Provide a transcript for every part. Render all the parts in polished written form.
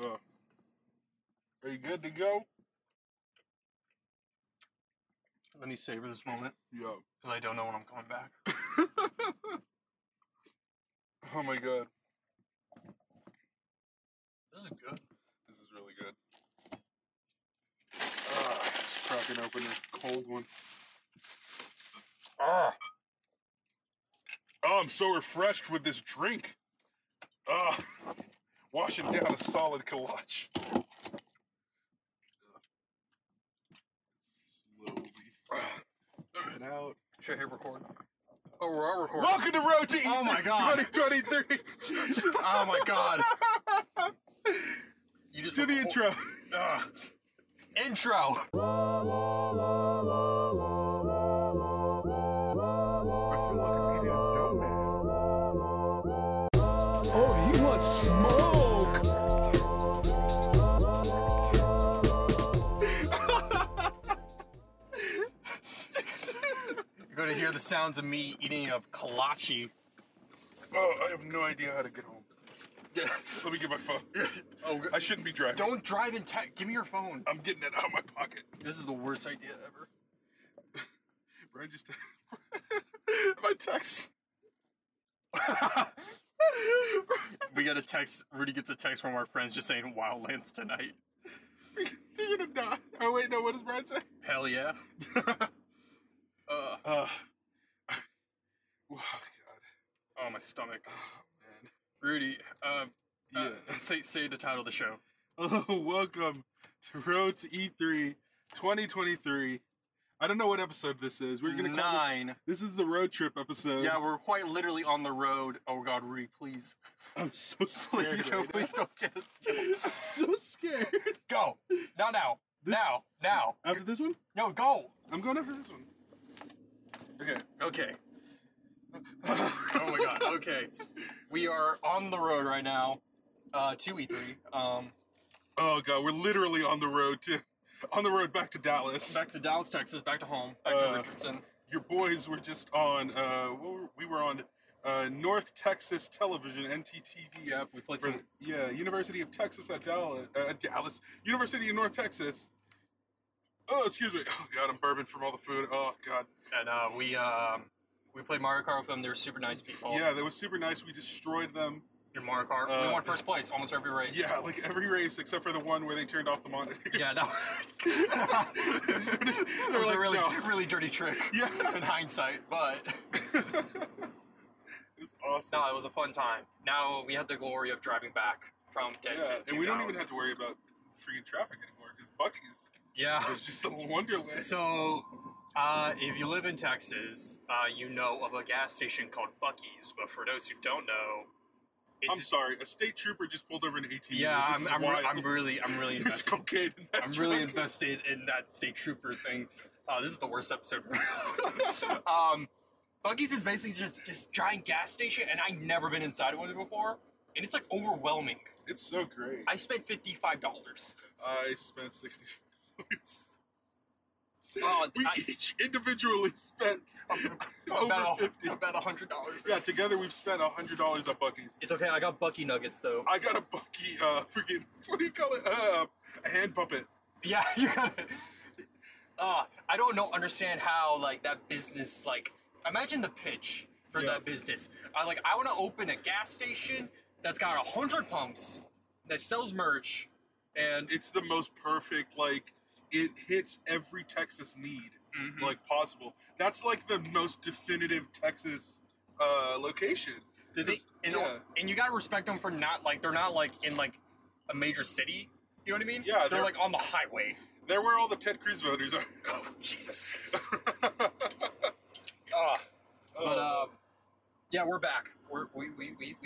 So, are you good to go? Let me savor this moment. Yeah. Because I don't know when I'm coming back. Oh my god. This is good. This is really good. Cracking open a cold one. Ah. Oh, I'm so refreshed with this drink. Ah. Wash it down a solid kolache. Slowly. Get out. Should I hit record? Oh, we're all recording. Welcome to Road to E3 2023. Oh my god. You just do the intro. Intro. I feel like I'm eating a dough man. Oh, he wants smoke. You're going to hear the sounds of me eating a kolache. Oh, I have no idea how to get home. Let me get my phone. Oh, I shouldn't be driving. Don't drive in tech. Give me your phone. I'm getting it out of my pocket. This is the worst idea ever. Brian just... my text. We got a text. Rudy gets a text from our friends just saying Wildlands tonight. They're gonna die. Oh, wait, no. What does Brian say? Hell yeah. Oh, God. Oh, my stomach. Rudy, say the title of the show. Hello, welcome to Road to E3 2023. I don't know what episode this is. We're going to call 9. This is the road trip episode. Yeah, we're quite literally on the road. Oh, God, Rudy, please. I'm so scared. Please don't get us killed. I'm so scared. Go. Not now. Now. After this one? No, go. I'm going after this one. Okay. Oh my god, okay. We are on the road right now to E3. Oh god, we're literally on the road back to Dallas. Back to Dallas, Texas, back to home, back to Richardson. Your boys were just on, we were on North Texas television, NTTV app. We played some. Yeah, University of Texas at Dallas, University of North Texas. Oh, excuse me. Oh god, I'm bourbon from all the food. Oh god. And we played Mario Kart with them. They were super nice people. Yeah, they were super nice. We destroyed them. In Mario Kart. We won first place almost every race. Yeah, like every race except for the one where they turned off the monitor. Yeah, that was like, a really dirty trick in hindsight, but... It was awesome. No, it was a fun time. Now we had the glory of driving back from Denton to and we don't even have to worry about freaking traffic anymore because Buc-ee's was just a wonderland. So... if you live in Texas, you know of a gas station called Buc-ee's, but for those who don't know... I'm sorry, a state trooper just pulled over an ATV. Yeah, I'm really invested. There's cocaine in that really invested in that state trooper thing. This is the worst episode ever. Buc-ee's is basically just this giant gas station, and I've never been inside of one before, and it's like overwhelming. It's so great. I spent $55. I spent $60. We each individually spent about $50. About $100. Yeah, together we've spent $100 at Buc-ee's. It's okay, I got Buc-ee nuggets, though. I got a Buc-ee, freaking, what do you call it? A hand puppet. Yeah, you got it. I don't understand how, like, that business, like, imagine the pitch for that business. I want to open a gas station that's got 100 pumps, that sells merch, and... It's the most perfect, like... It hits every Texas need, like, possible. That's, like, the most definitive Texas location. And you gotta respect them for not, like, they're not, like, in, like, a major city. You know what I mean? Yeah. They're like, on the highway. They're where all the Ted Cruz voters are. Oh, Jesus. But we're back. We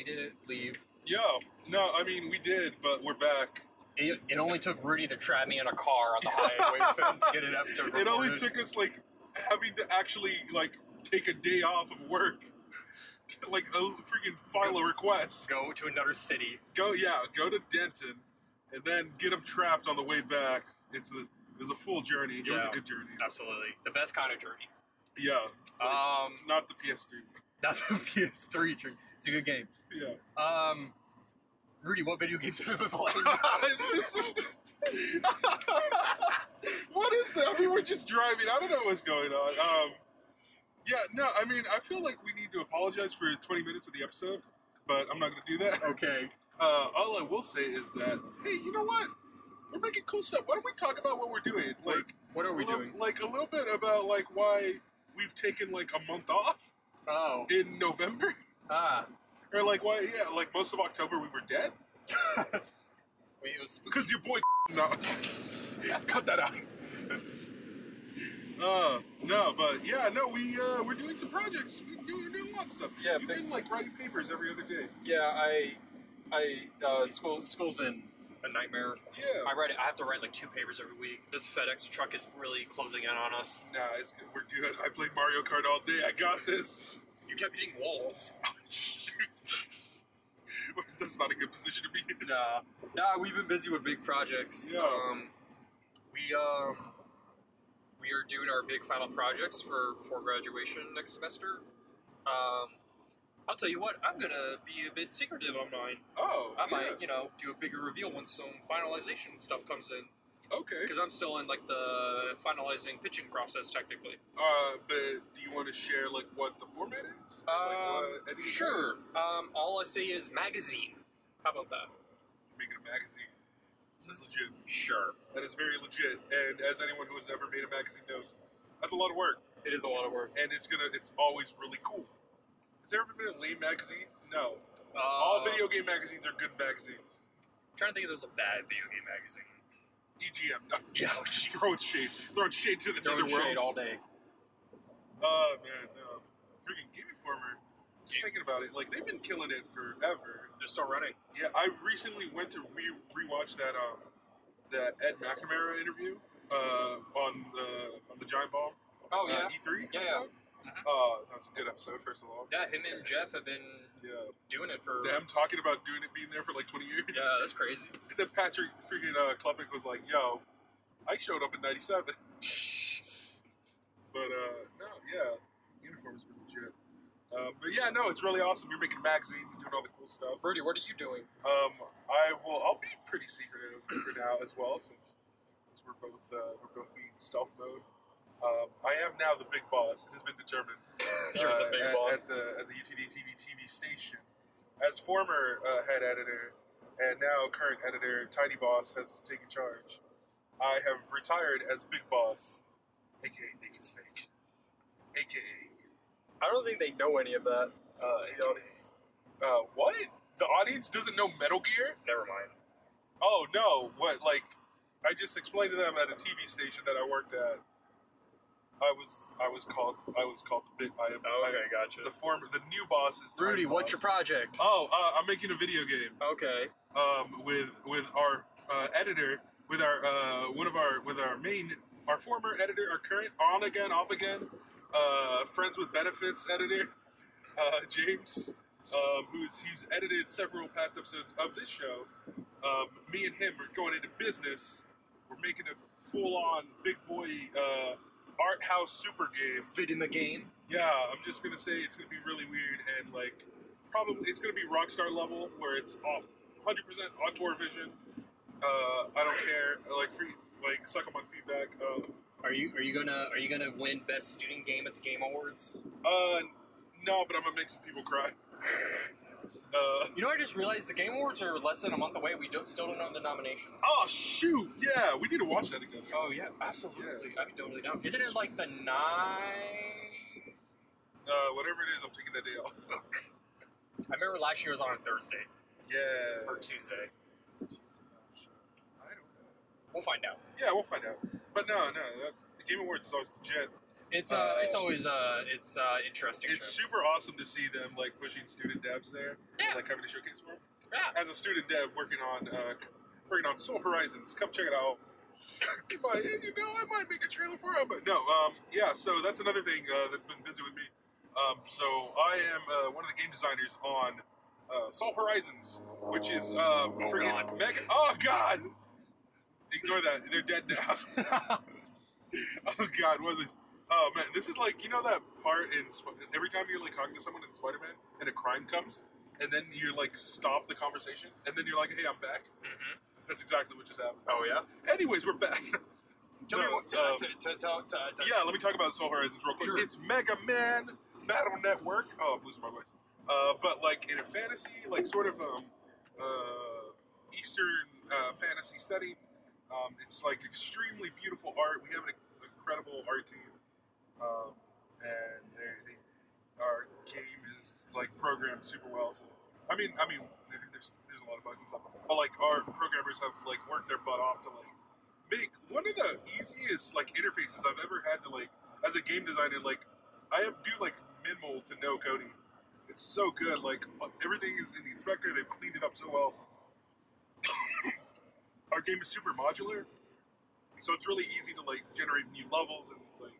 didn't leave. Yeah. No, I mean, we did, but we're back. It only took Rudy to trap me in a car on the highway with him to get an episode recorded. It only took us, like, having to actually, like, take a day off of work to, like, file a request. Go to another city. Go to Denton, and then get him trapped on the way back. It was a full journey. It was a good journey. Absolutely. The best kind of journey. Yeah. Not the PS3 journey. It's a good game. Yeah. Rudy, what video games have you been playing? What is that? I mean, we're just driving. I don't know what's going on. Yeah, no, I mean, I feel like we need to apologize for 20 minutes of the episode, but I'm not going to do that. Okay. All I will say is that, hey, you know what? We're making cool stuff. Why don't we talk about what we're doing? Like, what are we doing? Like, a little bit about, like, why we've taken, like, a month off. Oh. In November. Ah. Or, like, why, yeah, like, most of October we were dead. Wait, it was... Because your boy... No. Cut that out. No, but, yeah, no, we're doing some projects. We're doing a lot of stuff. Yeah, you've been, like, writing papers every other day. Yeah, school's been... a nightmare. Yeah. I have to write like 2 papers every week. This FedEx truck is really closing in on us. Nah, it's good. We're good. I played Mario Kart all day. I got this. You kept hitting walls. Oh, shoot. That's not a good position to be in. Nah, we've been busy with big projects. Yeah. We are doing our big final projects for graduation next semester. I'll tell you what, I'm gonna be a bit secretive on mine. Oh, I might, do a bigger reveal once some finalization stuff comes in. Okay. Because I'm still in, like, the finalizing pitching process, technically. But do you want to share, like, what the format is? Sure. All I say is magazine. How about that? You're making a magazine. That's legit. Sure. That is very legit, and as anyone who has ever made a magazine knows, that's a lot of work. It is a lot of work. And it's always really cool. Has there ever been a lame magazine? No. All video game magazines are good magazines. I'm trying to think if there's a bad video game magazine. EGM. No. Yeah, throwing shade. Throwing shade to the netherworld. Throwing shade all day. Oh, man. No. Freaking Game Informer. Just thinking about it. Like, they've been killing it forever. They're still running. Yeah, I recently went to rewatch that Ed McAmara interview on the Giant Bomb. Oh, yeah. E3 episode. Yeah. Oh, that was a good episode, first of all. Yeah, him and Jeff have been doing it for... Them talking about doing it, being there for like 20 years. Yeah, that's crazy. And then Patrick freaking Klepek was like, yo, I showed up in 97. But, no, yeah, Uniform's been legit. But yeah, no, it's really awesome. You're making a magazine, you're doing all the cool stuff. Birdie, what are you doing? I'll be pretty secretive for now as well, since we're both being stealth mode. I am now the big boss. It has been determined. You're the big boss at the UTD TV station. As former head editor and now current editor, Tiny Boss has taken charge. I have retired as Big Boss, aka Naked Snake, aka. I don't think they know any of that. The audience. What? The audience doesn't know Metal Gear? Never mind. Oh no! What? Like, I just explained to them at a TV station that I worked at. I was called the big. Gotcha. The new boss is Rudy. What's your project? Oh, I'm making a video game. Okay. With our editor, with our our former editor, our current on again, off again, friends with benefits editor, James, who's edited several past episodes of this show. Me and him are going into business. We're making a full on big boy. Art house super game. Fit in the game? Yeah, I'm just going to say it's going to be really weird and, like, probably it's going to be Rockstar level where it's off 100% on tour vision. I don't care. Like suck on my feedback. Are you gonna win best student game at the Game Awards? No, but I'm going to make some people cry. I just realized the Game Awards are less than a month away. We still don't know the nominations. Oh, shoot. Yeah, we need to watch that together. Oh, yeah, absolutely. Yeah. I'd be totally down. Isn't it like the 9th? Whatever it is, I'm taking that day off. I remember last year was on a Thursday. Yeah. Or Tuesday. I don't know. We'll find out. Yeah, we'll find out. But no, the Game Awards is always legit. It's always interesting. It's super awesome to see them like pushing student devs there, like having a showcase for them. Yeah. As a student dev working on Soul Horizons, come check it out. I might make a trailer for it, but no. So that's another thing that's been busy with me. So I am one of the game designers on Soul Horizons, which is mega. Oh God! Ignore that. They're dead now. Oh God, was it? Oh, man, this is like, that part in... Every time you're, like, talking to someone in Spider-Man and a crime comes, and then you like stop the conversation, and then you're like, "Hey, I'm back." Mm-hmm. That's exactly what just happened. Oh yeah. Anyways, we're back. Yeah, let me talk about Soul Horizons real quick. Sure. It's Mega Man Battle Network. Oh, I'm losing my voice. But like in a fantasy, like sort of Eastern fantasy setting. It's like extremely beautiful art. We have an incredible art team, and our game is like programmed super well. So I mean, there's a lot of bugs and stuff, but like our programmers have like worked their butt off to like make one of the easiest like interfaces I've ever had to like as a game designer. Like I do like minimal to no coding. It's so good. Like everything is in the inspector. They've cleaned it up so well. Our game is super modular, so it's really easy to like generate new levels and like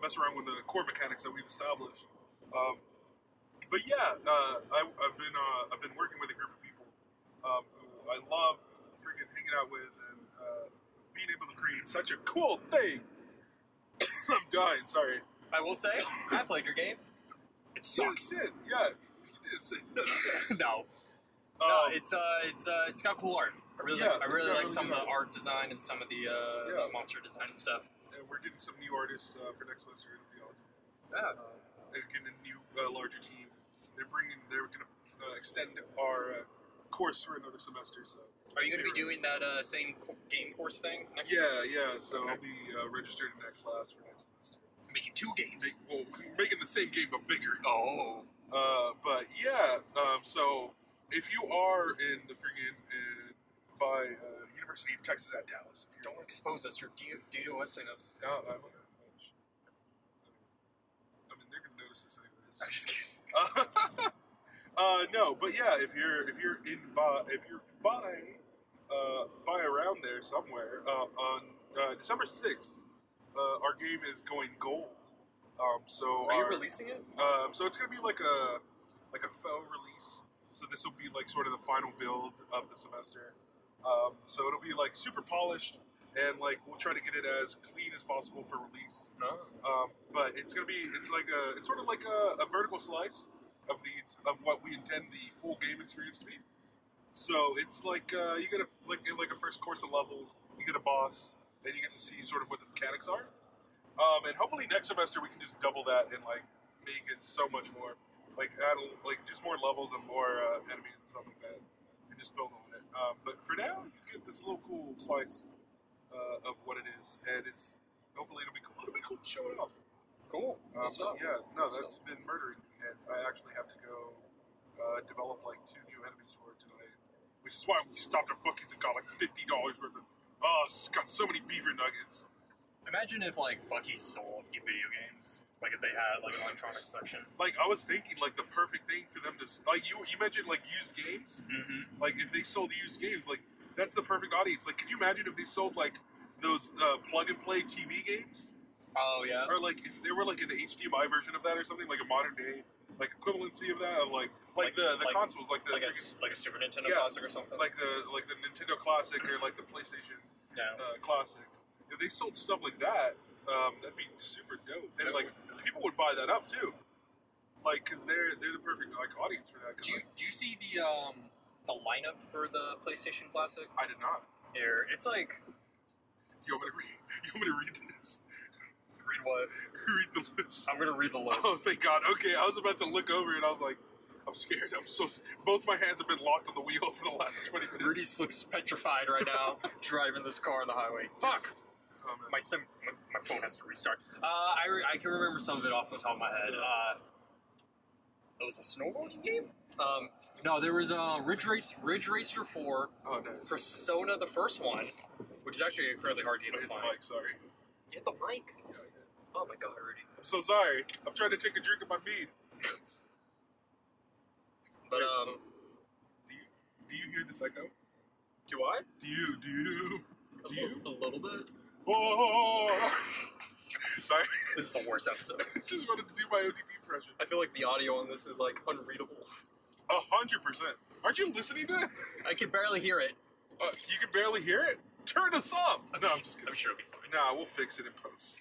mess around with the core mechanics that we've established. But yeah, I've been working with a group of people who I love freaking hanging out with and being able to create such a cool thing. I'm dying. Sorry. I will say I played your game. It sucks. You did. Yeah, you did. No, it's got cool art. I really like some of the art design and some of the monster design and stuff. Yeah, we're getting some new artists for next semester. It'll be awesome. Yeah. They're getting a new larger team. They're going to extend our course for another semester. So are you going to be doing that same game course thing next semester? Yeah. So okay. I'll be registered in that class for next semester. Making two games. Making the same game but bigger. Oh. But yeah. So if you are in the friggin' by University of Texas at Dallas. Don't expose us. You're DDoSing us. I mean, they're gonna notice this anyways. I'm just kidding. No, but yeah, if you're by around there somewhere on December 6th, our game is going gold. So are you releasing it? So it's gonna be like a faux release. So this will be like sort of the final build of the semester. So it'll be like super polished, and like we'll try to get it as clean as possible for release. But it's sort of like a vertical slice of what we intend the full game experience to be. So it's like you get a first course of levels, you get a boss, and you get to see sort of what the mechanics are. And hopefully next semester we can just double that and like make it so much more, like add like just more levels and more enemies and stuff like that. And just build on it. But for now, you get this little cool slice of what it is, and it's hopefully it'll be cool. It'll be cool to show it off. Cool. That's been murdering me, and I actually have to go develop like 2 new enemies for it tonight, which is why we stopped at Buc-ee's and got like $50 worth of. Oh, it's got so many beaver nuggets. Imagine if like Buc-ee's sold video games, like if they had like an electronics section. Like I was thinking, like the perfect thing for them to like you mentioned like used games. Mm-hmm. Like if they sold used games, like that's the perfect audience. Like, could you imagine if they sold like those plug and play TV games? Oh yeah. Or like if there were like an HDMI version of that or something, like a modern day like equivalency of that, of like the consoles, like a Super Nintendo Classic or something, like the Nintendo Classic or like the PlayStation Classic. If they sold stuff like that, that'd be super dope. And like people would buy that up too, like because they're the perfect like audience for that. Do you see the lineup for the PlayStation Classic? I did not. Here, it's like. You want me to read this? Read what? Read the list. I'm gonna read the list. Oh, thank God. Okay, I was about to look over and I was like, I'm scared. Both my hands have been locked on the wheel for the last 20 minutes. Rudy looks petrified right now, driving this car on the highway. Fuck. Oh, my phone has to restart. I can remember some of it off the top of my head. It was a snowboarding game? No, there was Ridge Racer 4, Persona the first one, which is actually incredibly hard to get to find. The mic, sorry. You hit the mic? Yeah, I did. Oh my God, Rudy. I'm so sorry. I'm trying to take a drink of my mead. But do you hear this echo? Do I? Do you? A little bit. Oh, sorry. This is the worst episode. I just wanted to do my ODB pressure. I feel like the audio on this is like unreadable. 100%. Aren't you listening to it? I can barely hear it. You can barely hear it? Turn us up. No, I'm just kidding. I'm sure it'll be fine. Nah, we'll fix it in post.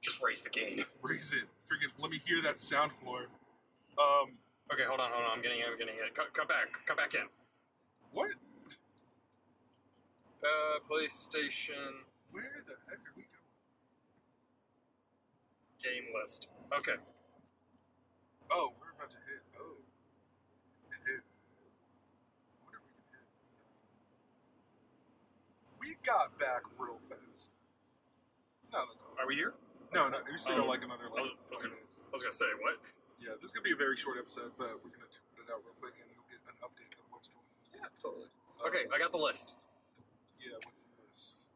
Just raise the gain. Raise it. Freaking let me hear that sound floor. Okay, hold on. I'm getting it. Come back in. What? PlayStation. Where the heck are we going? Game list. Okay. Oh, we're about to hit. Oh. Whatever we can hit. We got back real fast. No, that's all. Are we here? No. We still got like another like. I was gonna say what? Yeah, this is gonna be a very short episode, but we're gonna put it out real quick, and you'll get an update on what's going on. Yeah, totally. Okay, I got the list. Yeah, what's the list?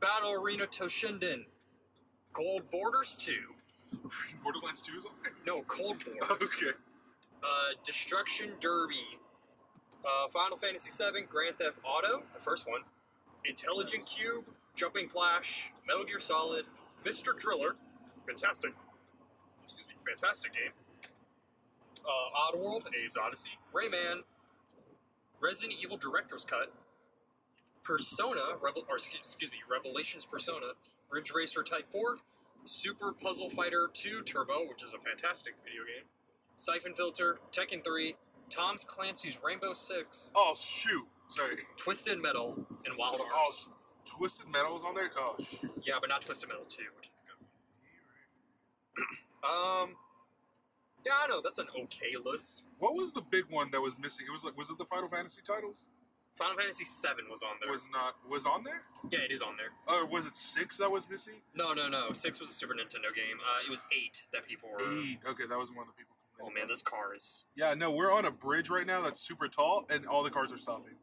Battle Arena Toshinden. Cold Borders 2. Borderlands 2 is on there? No, Cold Borders. Okay. Destruction Derby. Final Fantasy 7, Grand Theft Auto, the first one. Intelligent Cube, Jumping Flash, Metal Gear Solid, Mr. Driller. Fantastic game. Oddworld, Abe's Odyssey, Rayman, Resident Evil Director's Cut, Persona, Revelations Persona, Ridge Racer Type 4, Super Puzzle Fighter 2 Turbo, which is a fantastic video game, Siphon Filter, Tekken 3, Tom Clancy's Rainbow Six. Oh, shoot. Sorry. Twisted Metal and Wild Arms. Oh, Twisted Metal is on there? Oh, shoot. Yeah, but not Twisted Metal 2, which is good. Yeah, I know, that's an okay list. What was the big one that was missing? It was like, was it the Final Fantasy titles? Final Fantasy 7 was on there. Was on there? Yeah, it is on there. Or was it 6 that was missing? No. 6 was a Super Nintendo game. It was 8 that people were... 8? Okay, that was one of the people... Oh man, this car is... Yeah, no, we're on a bridge right now that's super tall, and all the cars are stopping.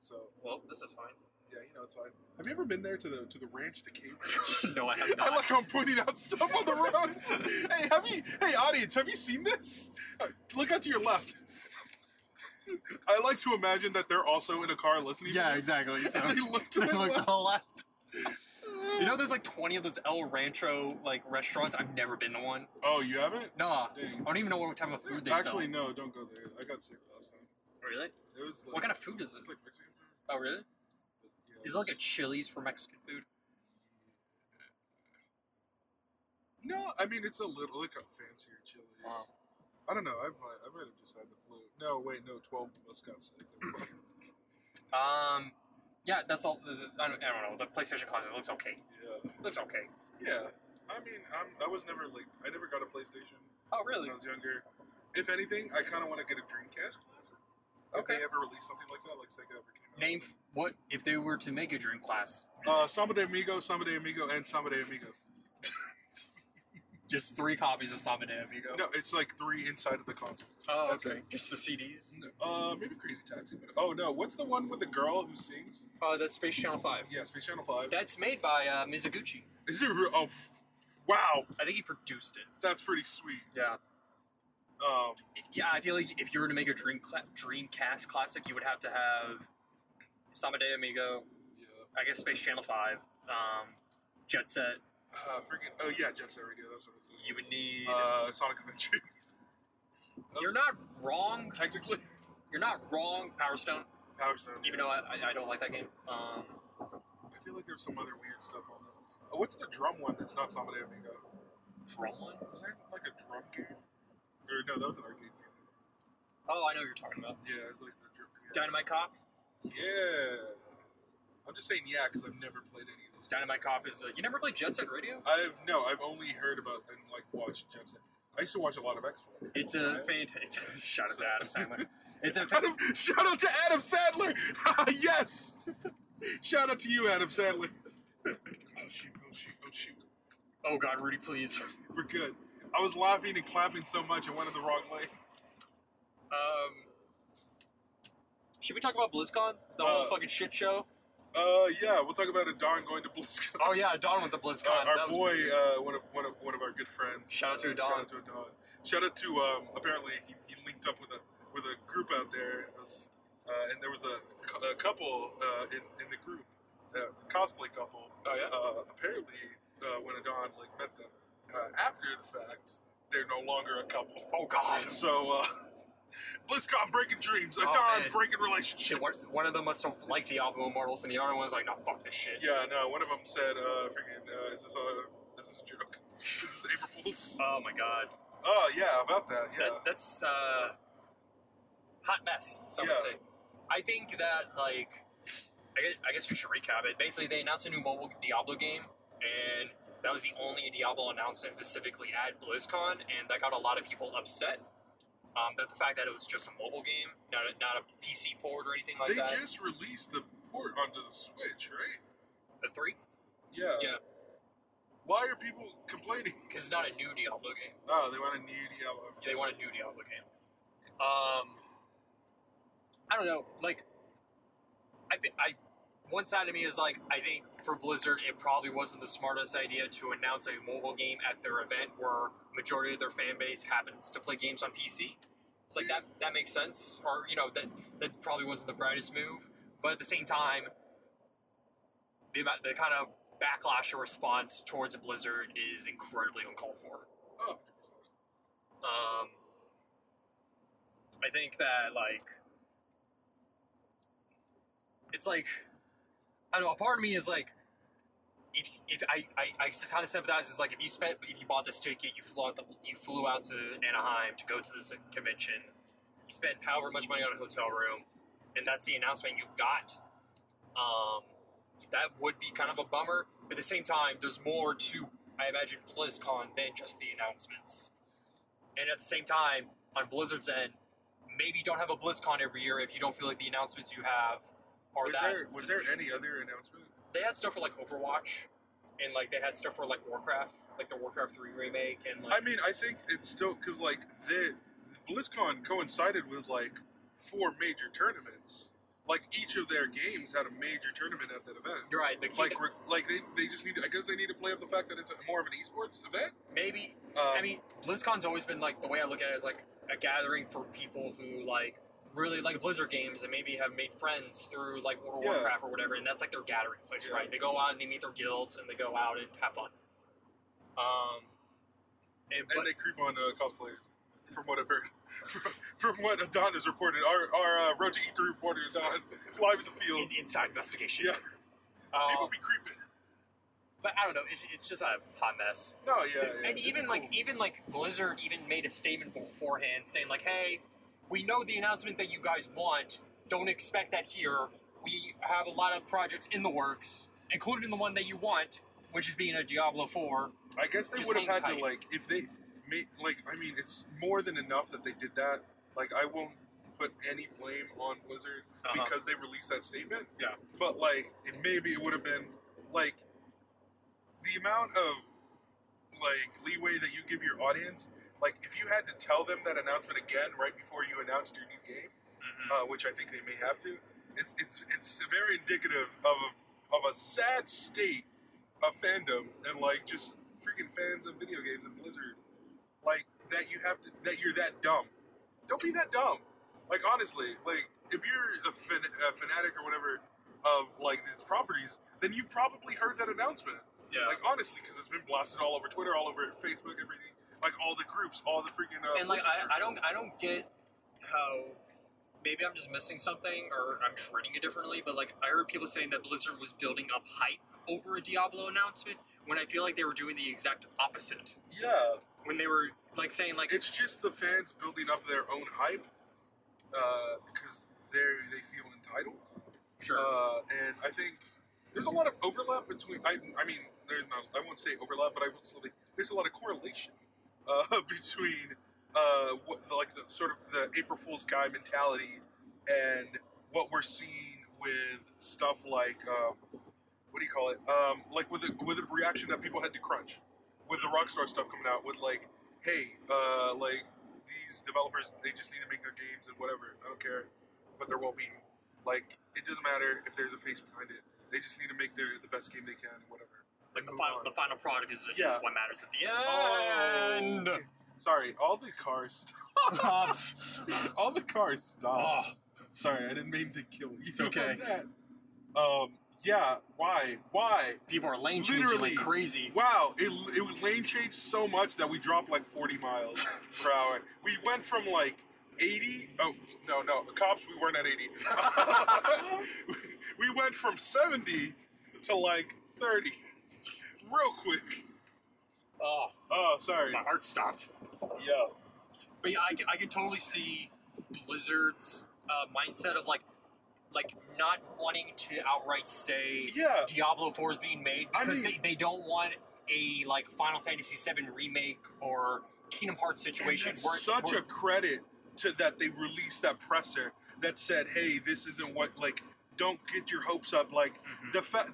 So... Well, this is fine. Yeah, you know, it's fine. Have you ever been there to the ranch, the cave ranch? No, I have not. I like how I'm pointing out stuff on the road. Hey, audience, have you seen this? Look out to your left. I like to imagine that they're also in a car listening to this. Yeah, exactly. So and they look to the left. You know, there's like 20 of those El Rancho restaurants. I've never been to one. Oh, you haven't? Nah. Dang. I don't even know what type of food they sell. Actually, no, don't go there. I got sick last time. Really? It was like, what kind of food is it? It's like Mexican food. Oh, really? Is it like a Chili's for Mexican food? No, I mean, it's a little, like a fancier Chili's. Wow. I don't know, I might have just had the flu. No, wait, no, 12 of us got sick. Yeah, that's all, I don't know, the PlayStation Classic looks okay. Yeah. Looks okay. Yeah, I mean, I never got a PlayStation. Oh, really? When I was younger. If anything, I kind of want to get a Dreamcast Classic. Okay. If they ever released something like that, like Sega ever came out. Name what if they were to make a Dreamcast? Samba de Amigo, and Samba de Amigo. Just 3 copies of Samba de Amigo. No, it's like 3 inside of the console. Oh, that's okay. It. Just the CDs. No, maybe Crazy Taxi. But, oh no, what's the one with the girl who sings? That's Space Channel 5. Yeah, Space Channel 5. That's made by Mizuguchi. Is it? Oh, wow! I think he produced it. That's pretty sweet. Yeah. Yeah, I feel like if you were to make a Dreamcast Classic, you would have to have Samba de Amigo, yeah. I guess Space Channel 5, Jet Set. Jet Set Radio, that's what I was thinking. You would need... Sonic Adventure. You're not wrong. Technically. You're not wrong. Power Stone. Even though I don't like that game. I feel like there's some other weird stuff on that. Oh, what's the drum one that's not Samba de Amigo? Drum one? Was there like a drum game? Or no, that was an arcade game. Oh, I know what you're talking about. Yeah, it's like the drip. Yeah. Dynamite Cop? Yeah. I'm just saying yeah, because I've never played any of those. Dynamite Cop is you never played Jet Set Radio? I've only heard about and watched Jet Set. I used to watch a lot of X-Men. Shout out to Adam Sandler. Shout out to Adam Sandler! Yes! Shout out to you, Adam Sandler. Oh shoot. Oh god, Rudy, please. We're good. I was laughing and clapping so much, it went in the wrong way. Should we talk about BlizzCon? The whole fucking shit show? Yeah, we'll talk about Adon going to BlizzCon. Oh yeah, Adon went to BlizzCon. One of our good friends. Shout out to Adon. Shout out to, apparently he linked up with a group out there, and there was a couple in the group, a cosplay couple. Oh yeah? Apparently, when Adon met them. After the fact, they're no longer a couple. Oh, God. So, BlizzCon breaking dreams. Adon breaking relationships. Shit, one of them must have liked Diablo Immortals, and the other one was like, no, fuck this shit. Yeah, no, one of them said, is this a joke? Is this April Fool's? Oh, my God. Oh, yeah, about that, yeah. That's hot mess, some would say. I think that, like, I guess we should recap it. Basically, they announced a new mobile Diablo game, and that was the only Diablo announcement specifically at BlizzCon, and that got a lot of people upset. That the fact that it was just a mobile game, not a PC port or anything like that. They just released the port onto the Switch, right? The 3? Yeah. Why are people complaining? Because it's not a new Diablo game. Oh, they want a new Diablo game. Yeah, they want a new Diablo game. I don't know. Like, one side of me is like, I think for Blizzard, it probably wasn't the smartest idea to announce a mobile game at their event where majority of their fan base happens to play games on PC. Like, that makes sense. Or, you know, that probably wasn't the brightest move. But at the same time, the kind of backlash or response towards Blizzard is incredibly uncalled for. Oh. I think that, like, it's like, I don't know, a part of me is like, if I kind of sympathize, is like, if you bought this ticket, you flew out to Anaheim to go to this convention, you spent however much money on a hotel room, and that's the announcement you got. That would be kind of a bummer, but at the same time, there's more to, I imagine, BlizzCon than just the announcements. And at the same time, on Blizzard's end, maybe you don't have a BlizzCon every year if you don't feel like the announcements you have are Was there any other announcement? They had stuff for, like, Overwatch, and, like, they had stuff for, like, Warcraft, like the Warcraft 3 remake, and, like... I mean, I think it's still, because, like, the BlizzCon coincided with, like, 4 major tournaments. Like, each of their games had a major tournament at that event. You're right. They need to play up the fact that it's more of an esports event? Maybe. I mean, BlizzCon's always been, like, the way I look at it is, like, a gathering for people who, like, really like Blizzard games and maybe have made friends through, like, World of Warcraft or whatever, and that's, like, their gathering place, right? They go out and they meet their guilds, and they go out and have fun. And they creep on cosplayers. From what I've heard, from what Don has reported, our Road to E3 reporter is on live in the field. It's inside investigation. Yeah, people be creeping. But I don't know. It's just a hot mess. No, and even Blizzard even made a statement beforehand saying like, "Hey, we know the announcement that you guys want. Don't expect that here. We have a lot of projects in the works, including the one that you want, which is being a Diablo 4." I guess they would have had to it's more than enough that they did that. Like, I won't put any blame on Blizzard because they released that statement. Yeah. But, like, it would have been, like, the amount of, like, leeway that you give your audience. Like, if you had to tell them that announcement again right before you announced your new game, which I think they may have to, it's very indicative of a sad state of fandom and, like, just freaking fans of video games and Blizzard. Like, that you're that dumb. Don't be that dumb. Like, honestly, like, if you're a fanatic or whatever of, like, these properties, then you probably heard that announcement. Yeah. Like, honestly, because it's been blasted all over Twitter, all over Facebook, everything. Like, all the groups, all the freaking... and, like, I don't get how... Maybe I'm just missing something, or I'm just reading it differently, but, like, I heard people saying that Blizzard was building up hype over a Diablo announcement, when I feel like they were doing the exact opposite. Yeah. When they were, like, saying, like... It's just the fans building up their own hype, because they feel entitled. Sure. And I think there's a lot of overlap between... I mean, there's not... I won't say overlap, but I will say there's a lot of correlation between, the April Fool's guy mentality and what we're seeing with stuff like... what do you call it? Like with the reaction that people had to crunch, with the Rockstar stuff coming out, with like, hey, like these developers, they just need to make their games and whatever. I don't care, but there won't be. Like, it doesn't matter if there's a face behind it. They just need to make the best game they can and whatever. Like the final product is what matters at the end. Oh, sorry, all the cars stopped. Oh. Sorry, I didn't mean to kill you. It's okay. That. Yeah, why? People are lane changing like crazy. Wow, it lane changed so much that we dropped like 40 miles per hour. We went from like 80, oh, no, the cops, we weren't at 80. We went from 70 to like 30 real quick. Oh, sorry. My heart stopped. Yo. But yeah, I can totally see Blizzard's mindset of like not wanting to outright say Diablo 4 is being made because they don't want a like Final Fantasy 7 remake or Kingdom Hearts situation. It's such a credit to that they released that presser that said, hey, this isn't what, like, don't get your hopes up. Like,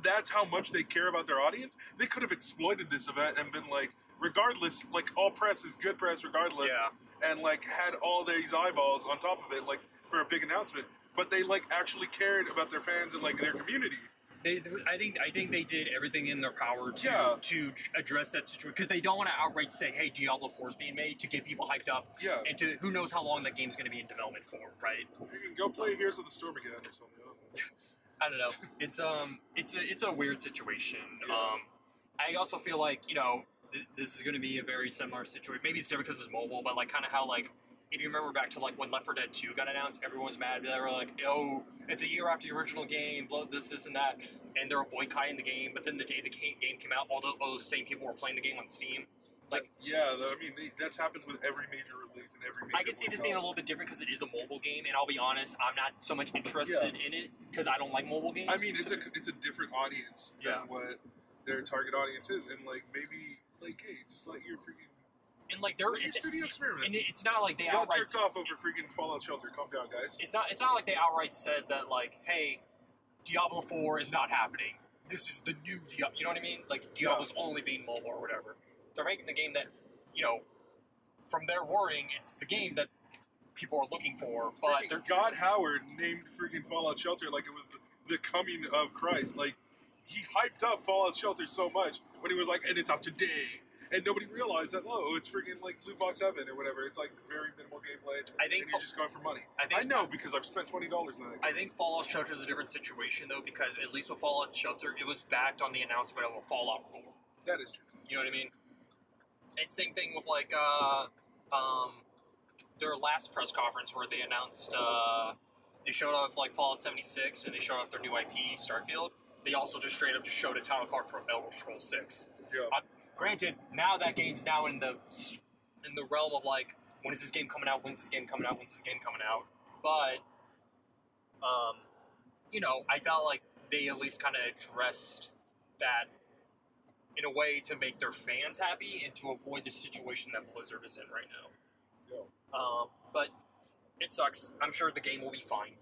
that's how much they care about their audience. They could have exploited this event and been like, regardless, like, all press is good press regardless. Yeah. And, like, had all these eyeballs on top of it, like, for a big announcement. But they, like, actually cared about their fans and, like, their community. I think they did everything in their power to address that situation because they don't want to outright say, "Hey, Diablo 4 is being made" to get people hyped up, and to who knows how long that game's going to be in development for, right? You can go play Heroes of the Storm again or something. I don't know. It's a weird situation. Yeah. I also feel like this is going to be a very similar situation. Maybe it's different because it's mobile, but like kind of how like. If you remember back to like when Left 4 Dead 2 got announced, everyone was mad. They were like, "Oh, it's a year after the original game, blah, this, and that," and they were boycotting the game. But then the day the game came out, all those same people were playing the game on Steam. Like, that's happened with every major release and every major. I could see this being a little bit different because it is a mobile game, and I'll be honest, I'm not so much interested in it because I don't like mobile games. I mean, it's a different audience than what their target audience is, and like maybe like hey, just let your freaking. And like there is studio experiment, and it's not like they y'all outright jerked off over freaking Fallout Shelter. Calm down, guys. It's not like they outright said that like, hey, Diablo 4 is not happening. This is the new Diablo. You know what I mean? Like Diablo's only being mobile or whatever. They're making the game that from their wording, it's the game that people are looking for. But God Howard named freaking Fallout Shelter like it was the coming of Christ. Like he hyped up Fallout Shelter so much when he was like, and it's out today. And nobody realized that, it's freaking like Loot Box Heaven or whatever. It's like very minimal gameplay, and you're just going for money. I know because I've spent $20 on that game. I think Fallout Shelter is a different situation, though, because at least with Fallout Shelter, it was backed on the announcement of a Fallout 4. That is true. You know what I mean? And same thing with, like, their last press conference where they announced, they showed off, like, Fallout 76, and they showed off their new IP, Starfield. They also just straight up just showed a title card for Elder Scrolls 6. Yeah. Granted, now that game's now in the realm of like, when's this game coming out? But, I felt like they at least kind of addressed that in a way to make their fans happy and to avoid the situation that Blizzard is in right now. Yeah. But it sucks. I'm sure the game will be fine.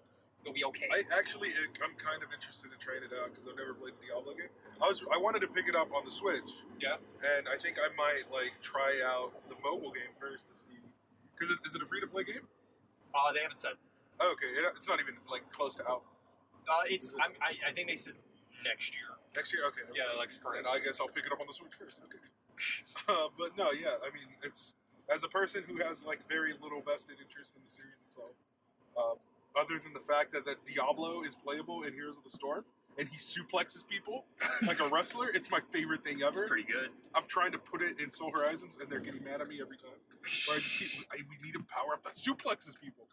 It'll be okay. I'm kind of interested in trying it out because I've never played the Diablo game. I wanted to pick it up on the Switch. Yeah. And I think I might like try out the mobile game first to see. Because is it a free to play game? They haven't said. Oh, okay, it's not even like close to out. I think they said next year. Next year, okay. Yeah, like spring. And I guess I'll pick it up on the Switch first. Okay. But no, yeah. I mean, it's as a person who has like very little vested interest in the series itself. Other than the fact that Diablo is playable in Heroes of the Storm, and he suplexes people like a wrestler. It's my favorite thing ever. It's pretty good. I'm trying to put it in Soul Horizons, and they're getting mad at me every time. We need to power up that suplexes people.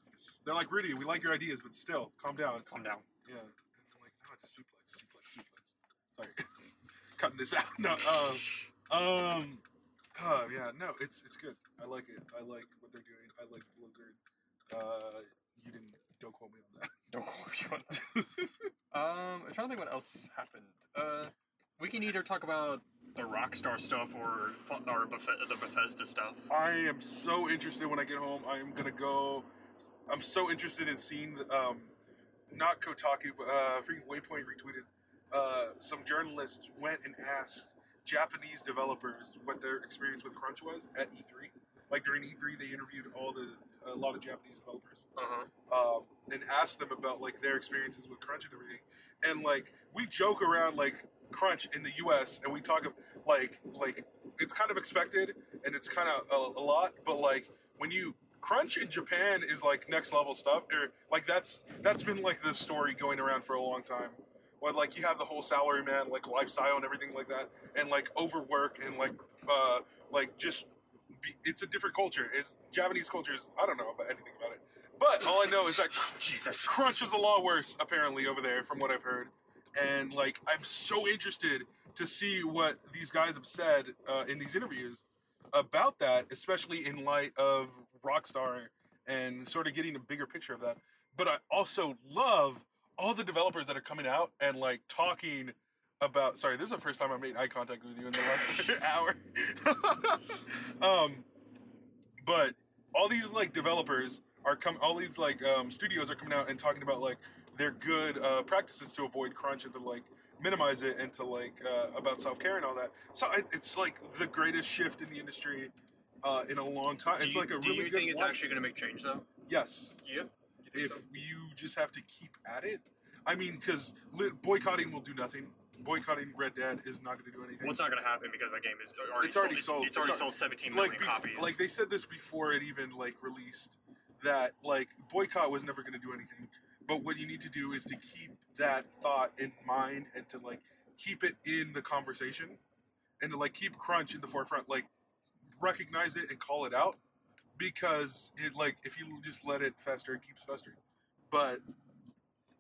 They're like, Rudy, we like your ideas, but still, calm down. Yeah. And I'm like, no, just suplex. Sorry. Cutting this out. No. Yeah, no, it's good. I like it. I like what they're doing. I like Blizzard. You didn't. Don't quote me on that. Don't quote you on that. I'm trying to think what else happened. We can either talk about the Rockstar stuff or the Bethesda stuff. I am so interested when I get home. I'm so interested in seeing not Kotaku, but freaking Waypoint retweeted. Some journalists went and asked Japanese developers what their experience with Crunch was at E3. Like during E3, they interviewed a lot of Japanese developers and asked them about like their experiences with Crunch and everything. And like we joke around like Crunch in the U.S. and we talk like it's kind of expected and it's kind of a lot, but like when you Crunch in Japan is like next level stuff or like that's been like the story going around for a long time. Where like you have the whole salaryman like lifestyle and everything like that, and like overwork and like just. It's a different culture. It's Japanese culture. I don't know about anything about it, but all I know is that Jesus, Crunch is a lot worse apparently over there, from what I've heard. And like, I'm so interested to see what these guys have said in these interviews about that, especially in light of Rockstar and sort of getting a bigger picture of that. But I also love all the developers that are coming out and like talking about, sorry, this is the first time I made eye contact with you in the last hour. But all these like developers are coming, all these like studios are coming out and talking about like their good practices to avoid crunch and to like minimize it and to like about self-care and all that. So it's like the greatest shift in the industry in a long time. It's like a really good one. Do you think it's actually going to make change though? Yes. Yeah. If you just have to keep at it. I mean, because boycotting will do nothing. Boycotting Red Dead is not going to do anything. Well, it's not going to happen because that game is already sold. It's already sold 17 million copies. Like, they said this before it even, like, released, that, like, boycott was never going to do anything. But what you need to do is to keep that thought in mind and to, like, keep it in the conversation and to, like, keep crunch in the forefront. Like, recognize it and call it out. Because it, like, if you just let it fester, it keeps festering. But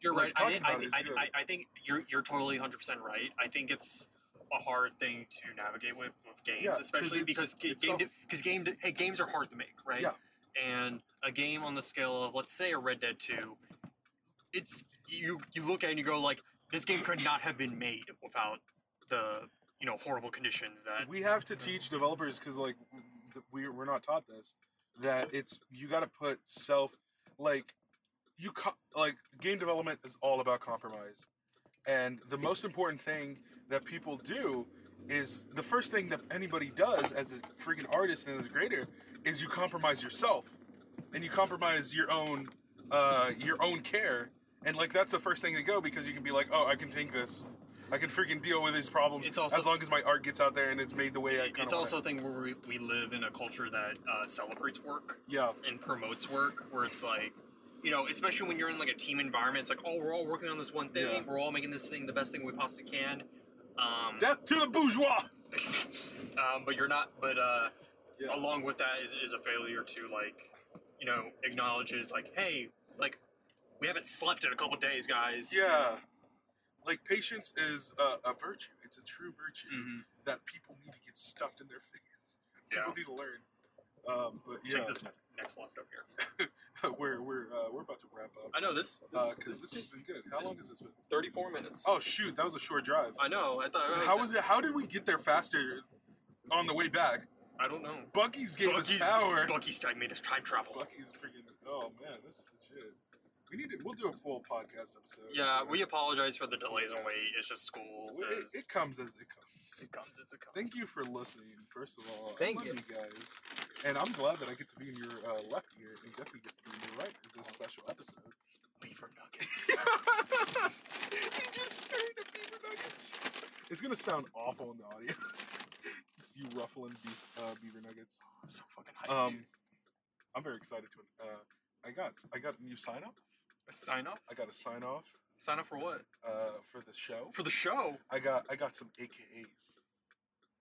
you're right. I think you're totally 100% right. I think it's a hard thing to navigate with games, yeah, especially because games are hard to make, right? Yeah. And a game on the scale of, let's say, a Red Dead 2, it's you look at it and you go like, this game could not have been made without the horrible conditions that we have to teach developers, because like we're not taught this. That it's, you got to put self, like, game development is all about compromise. And the most important thing that people do is, the first thing that anybody does as a freaking artist and as a creator is you compromise yourself. And you compromise your own care. And, like, that's the first thing to go, because you can be like, oh, I can take this. I can freaking deal with these problems also, as long as my art gets out there and it's made the way I kind of. It's also a thing where we live in a culture that celebrates work, yeah, and promotes work, where it's like, especially when you're in like a team environment, it's like, oh, we're all working on this one thing, yeah, we're all making this thing the best thing we possibly can. Death to the bourgeois. But you're not. But yeah, along with that is a failure to acknowledge it's like, hey, like, we haven't slept in a couple days, guys. Yeah. Like, patience is a virtue. It's a true virtue, mm-hmm, that people need to get stuffed in their face. People need to learn. But yeah, check this next left up here. we're about to wrap up. I know this, because this has been good. How long has this been? 34 minutes. Oh shoot, that was a short drive. I know. I thought. How did we get there faster on the way back? I don't know. Buc-ee's gave us power. Buc-ee's made us time travel. Buc-ee's freaking. Oh man, that's legit. We'll do a full podcast episode. Yeah, we apologize for the delays and wait. It's just school. It comes as it comes. It comes as it comes. Thank you for listening, first of all. I love you guys. And I'm glad that I get to be in your left ear and Jesse gets to be in your right for this special episode. Beaver nuggets. He just stirred the beaver nuggets. It's going to sound awful in the audio. Just you ruffling beaver nuggets. I'm so fucking hyped, dude. I'm very excited to... I got a new sign-up. A sign-off? I got a sign-off. Sign-off for what? For the show. For the show? I got some AKAs.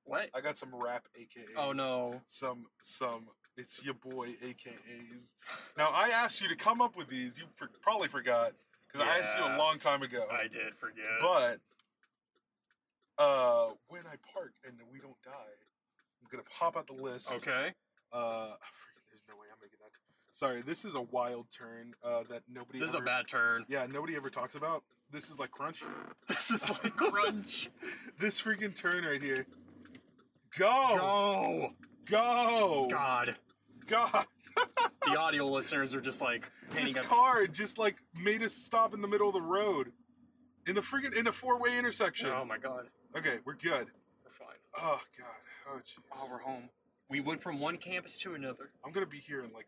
What? I got some rap AKAs. Oh, no. Some, it's your boy AKAs. Now, I asked you to come up with these. You probably forgot, because I asked you a long time ago. I did forget. But, when I park and we don't die, I'm going to pop out the list. Okay. There's no way I'm making that. Sorry, this is a wild turn that nobody... This is a bad turn. Yeah, nobody ever talks about. This is like crunch. This is like crunch. This freaking turn right here. Go! Go! Go! God. The audio listeners are just like... This car just like made us stop in the middle of the road. In a four-way intersection. Oh my god. Okay, we're good. We're fine. Oh god. Oh jeez. Oh, we're home. We went from one campus to another. I'm gonna be here in like...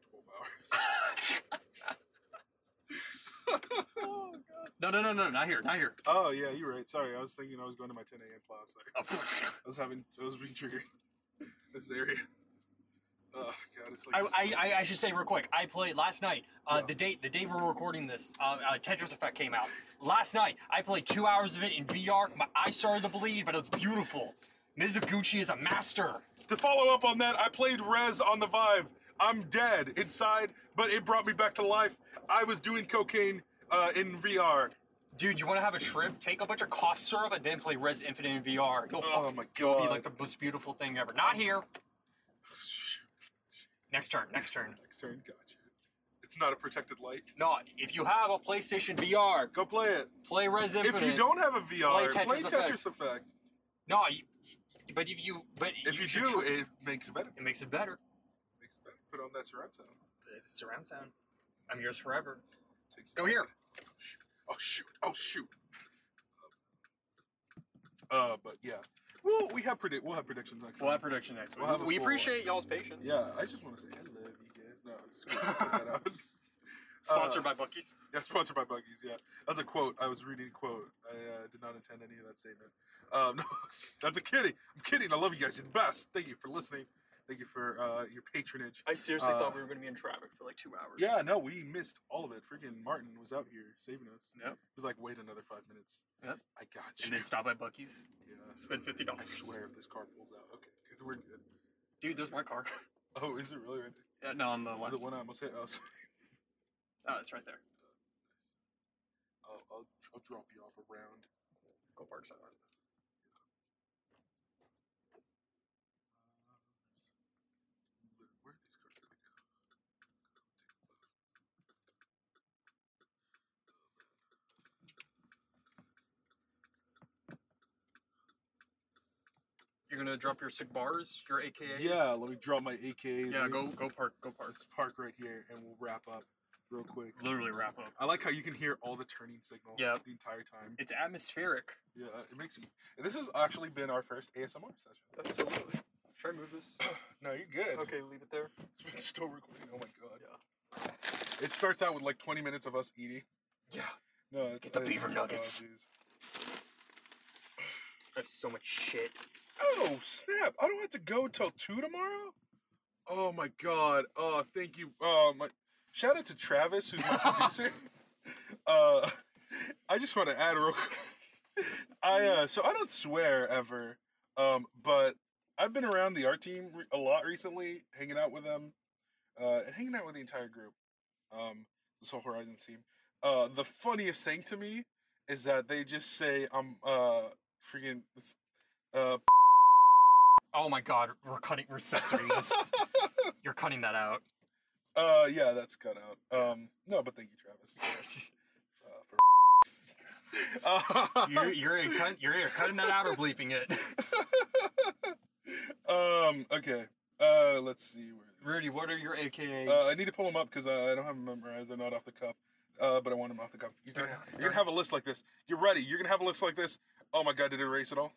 Oh, God. No, not here. Oh yeah, you're right. Sorry, I was thinking I was going to my 10 a.m. class. I was being triggered. This area. Oh God, it's like. I should say real quick. I played last night. The day we're recording this, Tetris Effect came out last night. I played 2 hours of it in VR. My eyes started to bleed, but it was beautiful. Mizuguchi is a master. To follow up on that, I played Rez on the Vive. I'm dead inside, but it brought me back to life. I was doing cocaine in VR. Dude, you want to have a trip? Take a bunch of cough syrup and then play Rez Infinite in VR. You'll be like the most beautiful thing ever. Not here. Next turn. Gotcha. It's not a protected light. No, if you have a PlayStation VR, go play it. Play Rez Infinite. If you don't have a VR, play Tetris Effect. No, but if you do, it makes it better. It makes it better. Put on that surround sound. It's surround sound. I'm yours forever. Go here. Oh shoot. But yeah. We'll have predictions next week. We appreciate y'all's patience. Yeah, I just want to say I love you guys. No, I'm just going to put that out. Sponsored by Buc-ee's. Yeah, sponsored by Buc-ee's, yeah. That's a quote. I was reading a quote. I did not intend any of that statement. No, that's a kidding. I'm kidding. I love you guys. You're the best. Thank you for listening. Thank you for your patronage. I seriously thought we were going to be in traffic for like 2 hours. Yeah, no, we missed all of it. Freaking Martin was out here saving us. Yep. He was like, wait another 5 minutes. Yep. I got you. And then stop at Buc-ee's. Yeah. Spend $50. I swear if this car pulls out. Okay, good. We're good. Dude, there's my car. Oh, is it really right there? Yeah, no, on the left. The one I almost hit. Oh, sorry. Oh, it's right there. Nice. I'll drop you off around. Go park somewhere. Where are these cars going to go? You're going to drop your sick bars, your AKAs? Yeah, let me drop my AKAs. Yeah, go park. Let's park right here and we'll wrap up real quick. Literally wrap up. I like how you can hear all the turning signal the entire time. It's atmospheric. Yeah, it makes you... This has actually been our first ASMR session. Absolutely. Should I move this? No, you're good. Okay, leave it there. It's been still recording. Oh my god. Yeah. It starts out with like 20 minutes of us eating. Yeah. No, it's get the beaver nuggets. Oh, that's so much shit. Oh, snap. I don't have to go till 2 tomorrow? Oh my god. Oh, thank you. Shout out to Travis, who's my producer. I just want to add real quick. So I don't swear ever, but I've been around the art team a lot recently, hanging out with them, and hanging out with the entire group, the Soul Horizons team. The funniest thing to me is that they just say, I'm freaking... oh my god, we're censoring this. You're cutting that out. Yeah, that's cut out. No, but thank you, Travis. For you're cutting that out or bleeping it. Okay. Let's see. Rudy, what are your AKAs? I need to pull them up because I don't have them memorized. They're not off the cuff. But I want them off the cuff. You're gonna have a list like this. You're ready. You're gonna have a list like this. Oh my god, did it erase it all? Oh my god, hold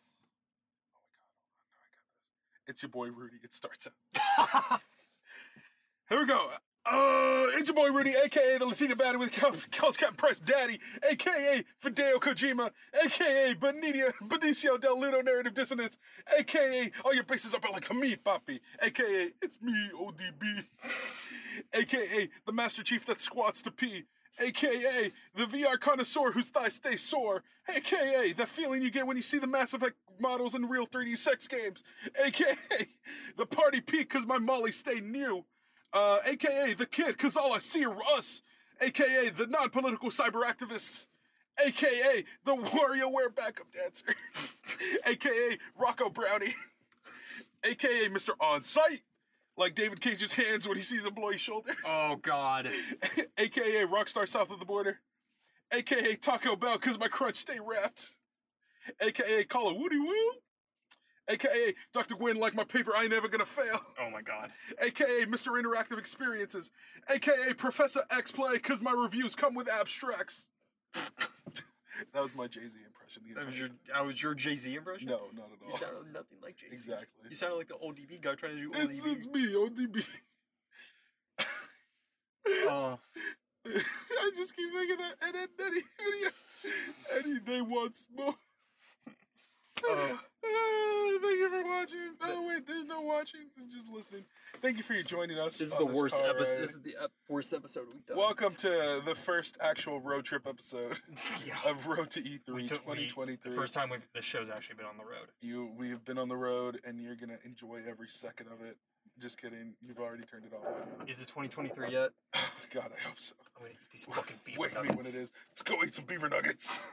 on. No, I got this. It's your boy Rudy. It starts out. Here we go. It's your boy Rudy, a.k.a. the Latino Batty with Cal's Captain Price Daddy, a.k.a. Fideo Kojima, a.k.a. Benicio del Ludo Narrative Dissonance, a.k.a. all your bases up are like me, Papi, a.k.a. it's me, ODB, a.k.a. the Master Chief that squats to pee, a.k.a. the VR connoisseur whose thighs stay sore, a.k.a. the feeling you get when you see the Mass Effect models in real 3D sex games, a.k.a. the party peak because my Molly stay new, a.k.a. the kid, because all I see are us, a.k.a. the non-political cyber activists, a.k.a. the WarioWare backup dancer, a.k.a. Rocco Brownie, a.k.a. Mr. On-Site, like David Cage's hands when he sees employee shoulders. Oh, God. a.k.a. Rockstar South of the Border, a.k.a. Taco Bell, because my crunch stay wrapped, a.k.a. Call of Woody Woo, a.k.a. Dr. Gwynn, like my paper, I ain't never gonna fail. Oh my god. A.k.a. Mr. Interactive Experiences. A.k.a. Professor X Play, because my reviews come with abstracts. That was my Jay-Z impression. That was your Jay-Z impression? No, not at all. You sounded nothing like Jay-Z. Exactly. You sounded like the ODB guy trying to do ODB. It's me, ODB. I just keep thinking that Ed video. Eddie, they want smoke. Thank you for watching. Oh wait, there's no watching. It's just listening. Thank you for joining us. This is the worst episode. This is the worst episode we've done. Welcome to the first actual road trip episode of Road to E3 2023. The first time this show's actually been on the road. We have been on the road, and you're gonna enjoy every second of it. Just kidding. You've already turned it off. Is it 2023 yet? God, I hope so. I'm gonna eat these fucking beaver nuggets. Wake me when it is. Let's go eat some beaver nuggets.